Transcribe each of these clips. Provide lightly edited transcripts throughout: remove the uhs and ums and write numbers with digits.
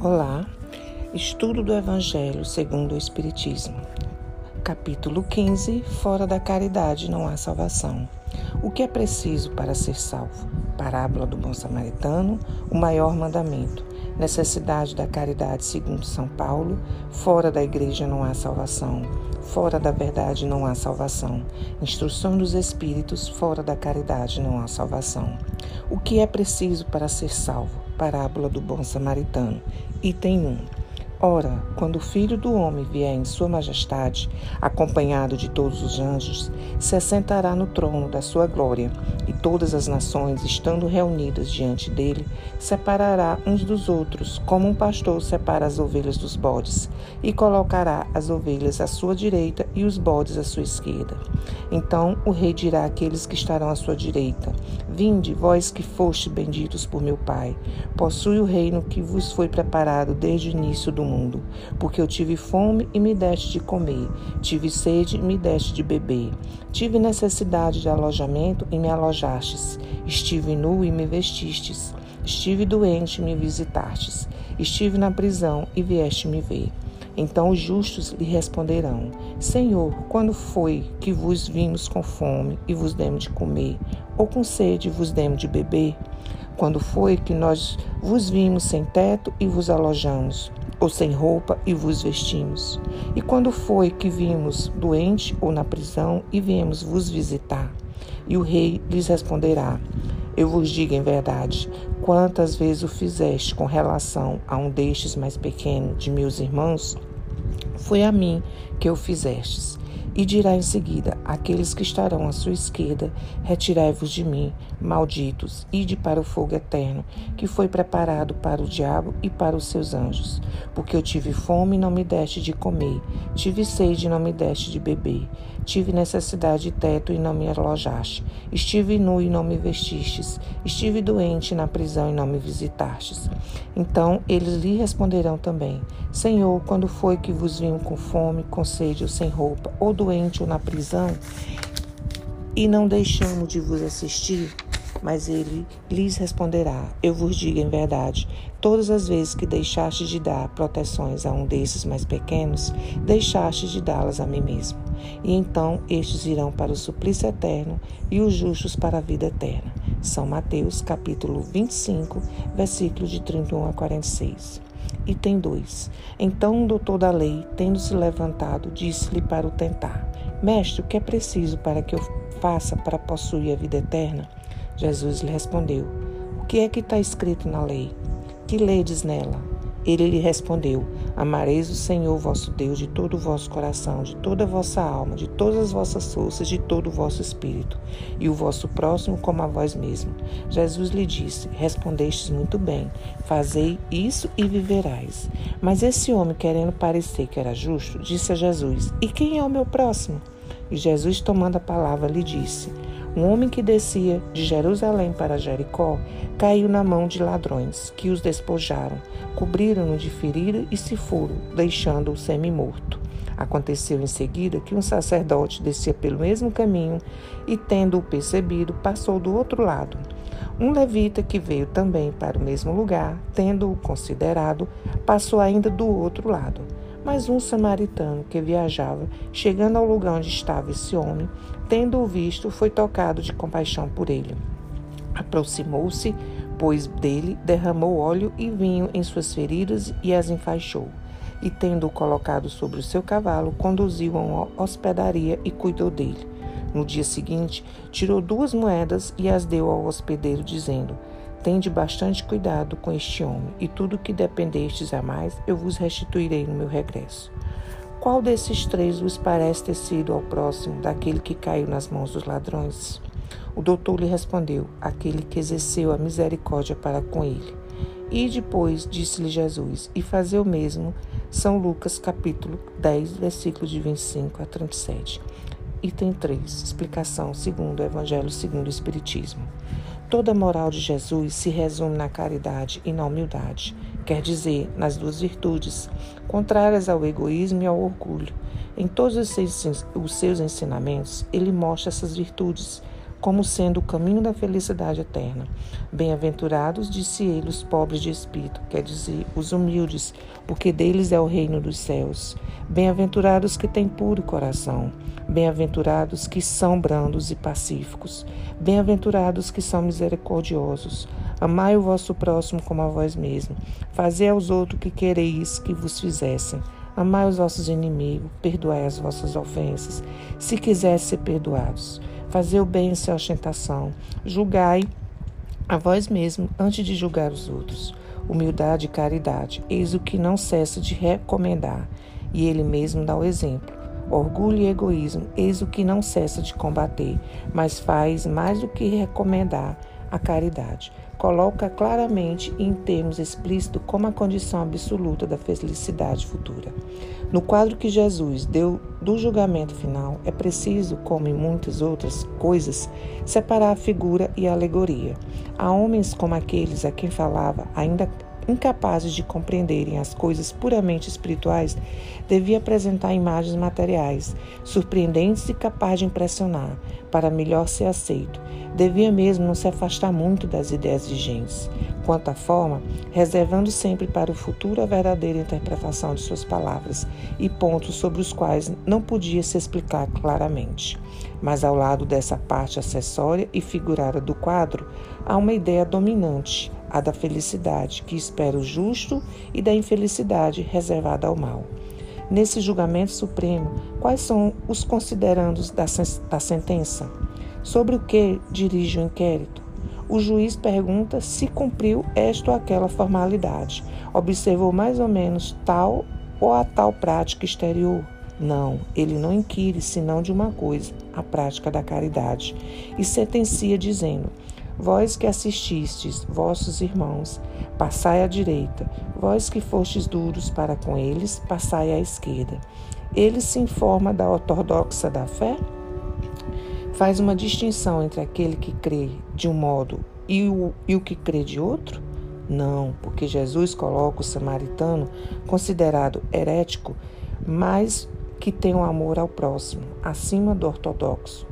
Olá, estudo do Evangelho segundo o Espiritismo, capítulo 15, fora da caridade não há salvação. O que é preciso para ser salvo? Parábola do bom samaritano, o maior mandamento, necessidade da caridade segundo São Paulo, fora da igreja não há salvação, fora da verdade não há salvação, instrução dos espíritos, fora da caridade não há salvação. O que é preciso para ser salvo? Parábola do bom samaritano, item 1. Ora, quando o Filho do Homem vier em sua majestade, acompanhado de todos os anjos, se assentará no trono da sua glória, e todas as nações, estando reunidas diante dele, separará uns dos outros, como um pastor separa as ovelhas dos bodes, e colocará as ovelhas à sua direita e os bodes à sua esquerda. Então o rei dirá àqueles que estarão à sua direita: Vinde, vós que foste benditos por meu Pai, possui o reino que vos foi preparado desde o início do mundo, porque eu tive fome e me deste de comer, tive sede e me deste de beber, tive necessidade de alojamento e me alojastes, estive nu e me vestistes, estive doente e me visitastes, estive na prisão e vieste me ver. Então os justos lhe responderão: Senhor, quando foi que vos vimos com fome e vos demos de comer, ou com sede e vos demos de beber? Quando foi que nós vos vimos sem teto e vos alojamos, ou sem roupa e vos vestimos? E quando foi que vimos doente ou na prisão e viemos vos visitar? E o rei lhes responderá: Eu vos digo em verdade, quantas vezes o fizeste com relação a um destes mais pequeno de meus irmãos, foi a mim que o fizestes. E dirá em seguida àqueles que estarão à sua esquerda: Retirai-vos de mim, malditos, ide para o fogo eterno, que foi preparado para o diabo e para os seus anjos. Porque eu tive fome e não me deste de comer, tive sede e não me deste de beber, tive necessidade de teto e não me alojaste, estive nu e não me vestistes, estive doente na prisão e não me visitastes. Então eles lhe responderão também: Senhor, quando foi que vos vimos com fome, com sede ou sem roupa, ou doente ou na prisão, e não deixamos de vos assistir? Mas ele lhes responderá: Eu vos digo em verdade, todas as vezes que deixaste de dar proteções a um desses mais pequenos, deixaste de dá-las a mim mesmo. E então estes irão para o suplício eterno e os justos para a vida eterna. São Mateus, capítulo 25, versículos de 31 a 46. Item 2. Então o doutor da lei, tendo-se levantado, disse-lhe para o tentar: Mestre, o que é preciso para que eu faça para possuir a vida eterna? Jesus lhe respondeu: O que é que está escrito na lei? Que ledes nela? Ele lhe respondeu: Amareis o Senhor vosso Deus de todo o vosso coração, de toda a vossa alma, de todas as vossas forças, de todo o vosso espírito, e o vosso próximo como a vós mesmo. Jesus lhe disse: Respondestes muito bem, fazei isso e viverás. Mas esse homem, querendo parecer que era justo, disse a Jesus: E quem é o meu próximo? E Jesus, tomando a palavra, lhe disse: Um homem que descia de Jerusalém para Jericó caiu na mão de ladrões, que os despojaram, cobriram-no de ferida e se foram, deixando-o semi-morto. Aconteceu em seguida que um sacerdote descia pelo mesmo caminho e, tendo-o percebido, passou do outro lado. Um levita que veio também para o mesmo lugar, tendo-o considerado, passou ainda do outro lado. Mas um samaritano que viajava, chegando ao lugar onde estava esse homem, tendo-o visto, foi tocado de compaixão por ele. Aproximou-se, pois, dele, derramou óleo e vinho em suas feridas e as enfaixou. E, tendo-o colocado sobre o seu cavalo, conduziu-o a uma hospedaria e cuidou dele. No dia seguinte, tirou 2 moedas e as deu ao hospedeiro, dizendo: Tende bastante cuidado com este homem, e tudo o que dependestes a mais, eu vos restituirei no meu regresso. Qual desses 3 vos parece ter sido ao próximo daquele que caiu nas mãos dos ladrões? O doutor lhe respondeu: Aquele que exerceu a misericórdia para com ele. E depois disse-lhe Jesus: E fazei o mesmo. São Lucas, capítulo 10, versículos de 25 a 37. Item 3. Explicação segundo o Evangelho segundo o Espiritismo. Toda a moral de Jesus se resume na caridade e na humildade, quer dizer, nas 2 virtudes, contrárias ao egoísmo e ao orgulho. Em todos os seus ensinamentos, ele mostra essas virtudes, como sendo o caminho da felicidade eterna. Bem-aventurados, disse ele, os pobres de espírito, quer dizer, os humildes, porque deles é o reino dos céus. Bem-aventurados que têm puro coração. Bem-aventurados que são brandos e pacíficos. Bem-aventurados que são misericordiosos. Amai o vosso próximo como a vós mesmo. Fazei aos outros o que quereis que vos fizessem. Amai os vossos inimigos, perdoai as vossas ofensas, se quiseres ser perdoados. Fazei o bem sem ostentação, julgai a vós mesmo antes de julgar os outros. Humildade e caridade, eis o que não cessa de recomendar, e ele mesmo dá o exemplo. Orgulho e egoísmo, eis o que não cessa de combater, mas faz mais do que recomendar a caridade. Coloca claramente e em termos explícitos como a condição absoluta da felicidade futura. No quadro que Jesus deu do julgamento final, é preciso, como em muitas outras coisas, separar a figura e a alegoria. Há homens como aqueles a quem falava, ainda incapazes de compreenderem as coisas puramente espirituais, devia apresentar imagens materiais, surpreendentes e capazes de impressionar, para melhor ser aceito. Devia mesmo não se afastar muito das ideias vigentes, quanto à forma, reservando sempre para o futuro a verdadeira interpretação de suas palavras e pontos sobre os quais não podia se explicar claramente. Mas ao lado dessa parte acessória e figurada do quadro, há uma ideia dominante, a da felicidade, que espera o justo, e da infelicidade reservada ao mal. Nesse julgamento supremo, quais são os considerandos da sentença? Sobre o que dirige o inquérito? O juiz pergunta se cumpriu esta ou aquela formalidade, observou mais ou menos tal ou a tal prática exterior. Não, ele não inquire senão de uma coisa, a prática da caridade, e sentencia dizendo: vós que assististes vossos irmãos, passai à direita; vós que fostes duros para com eles, passai à esquerda. Ele se informa da ortodoxia da fé? Faz uma distinção entre aquele que crê de um modo e o que crê de outro? Não, porque Jesus coloca o samaritano, considerado herético, mas que tem um amor ao próximo, acima do ortodoxo,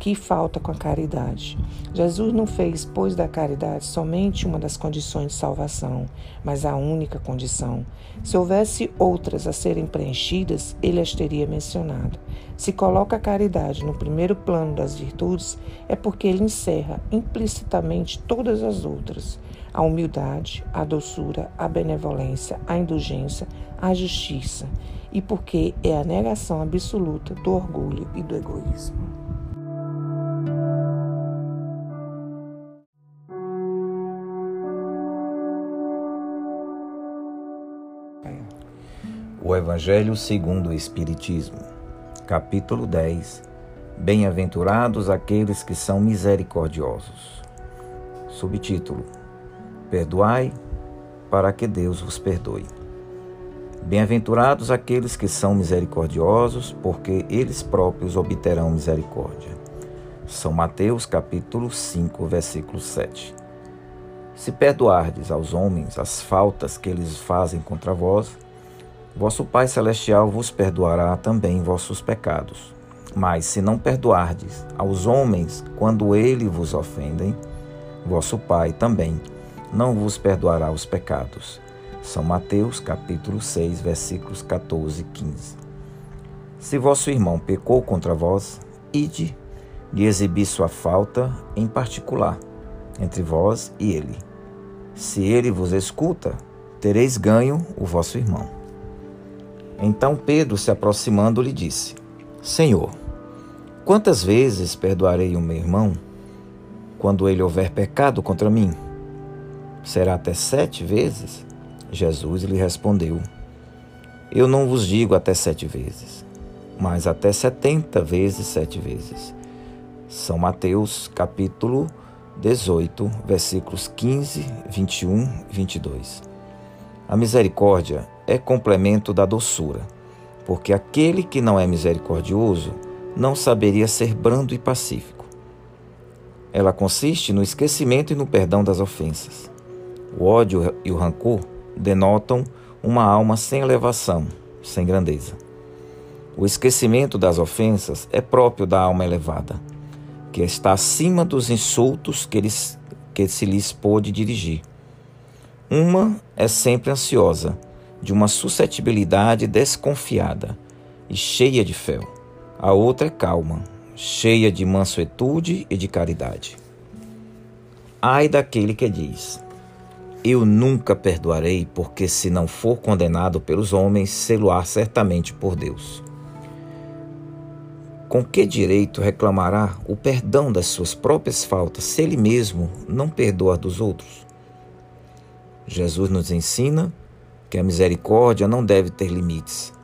que falta com a caridade. Jesus não fez, pois, da caridade somente uma das condições de salvação, mas a única condição. Se houvesse outras a serem preenchidas, ele as teria mencionado. Se coloca a caridade no primeiro plano das virtudes, é porque ele encerra implicitamente todas as outras: a humildade, a doçura, a benevolência, a indulgência, a justiça, e porque é a negação absoluta do orgulho e do egoísmo. O Evangelho segundo o Espiritismo, capítulo 10. Bem-aventurados aqueles que são misericordiosos. Subtítulo: Perdoai para que Deus vos perdoe. Bem-aventurados aqueles que são misericordiosos, porque eles próprios obterão misericórdia. São Mateus, capítulo 5, versículo 7. Se perdoardes aos homens as faltas que eles fazem contra vós, vosso Pai Celestial vos perdoará também vossos pecados. Mas se não perdoardes aos homens quando eles vos ofendem, vosso Pai também não vos perdoará os pecados. São Mateus, capítulo 6, versículos 14 e 15. Se vosso irmão pecou contra vós, ide de exibir sua falta em particular, entre vós e ele. Se ele vos escuta, tereis ganho o vosso irmão. Então Pedro, se aproximando, lhe disse: Senhor, quantas vezes perdoarei o meu irmão quando ele houver pecado contra mim? Será até 7 vezes? Jesus lhe respondeu: Eu não vos digo até 7 vezes, mas até 70 vezes 7 vezes. São Mateus, capítulo 18, versículos 15, 21 e 22. A misericórdia é complemento da doçura, porque aquele que não é misericordioso não saberia ser brando e pacífico. Ela consiste no esquecimento e no perdão das ofensas. O ódio e o rancor denotam uma alma sem elevação, sem grandeza. O esquecimento das ofensas é próprio da alma elevada, que está acima dos insultos que se lhes pôde dirigir. Uma é sempre ansiosa, de uma suscetibilidade desconfiada e cheia de fé. A outra é calma, cheia de mansuetude e de caridade. Ai daquele que diz: eu nunca perdoarei, porque se não for condenado pelos homens, sê-lo-á certamente por Deus. Com que direito reclamará o perdão das suas próprias faltas, se ele mesmo não perdoa dos outros? Jesus nos ensina que a misericórdia não deve ter limites.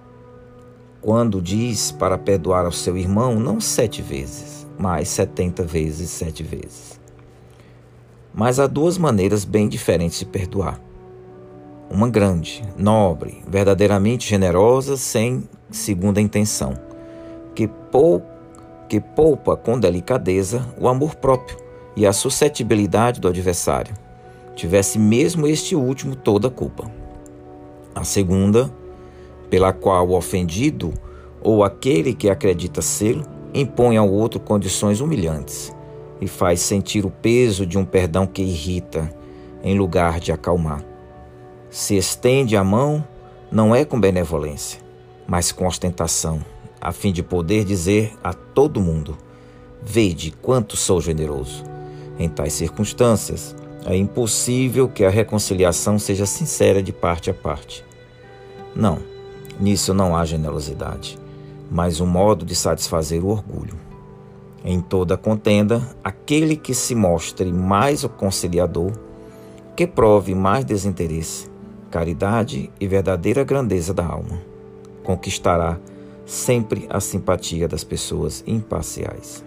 Quando diz para perdoar ao seu irmão, não 7 vezes, mas 70 vezes 7 vezes. Mas há 2 maneiras bem diferentes de perdoar. Uma grande, nobre, verdadeiramente generosa, sem segunda intenção, que poupa com delicadeza o amor próprio e a suscetibilidade do adversário, tivesse mesmo este último toda a culpa. A segunda, pela qual o ofendido ou aquele que acredita ser, impõe ao outro condições humilhantes e faz sentir o peso de um perdão que irrita, em lugar de acalmar. Se estende a mão, não é com benevolência, mas com ostentação, a fim de poder dizer a todo mundo: vede quanto sou generoso. Em tais circunstâncias, é impossível que a reconciliação seja sincera de parte a parte. Não, nisso não há generosidade, mas um modo de satisfazer o orgulho. Em toda contenda, aquele que se mostre mais conciliador, que prove mais desinteresse, caridade e verdadeira grandeza da alma, conquistará sempre a simpatia das pessoas imparciais.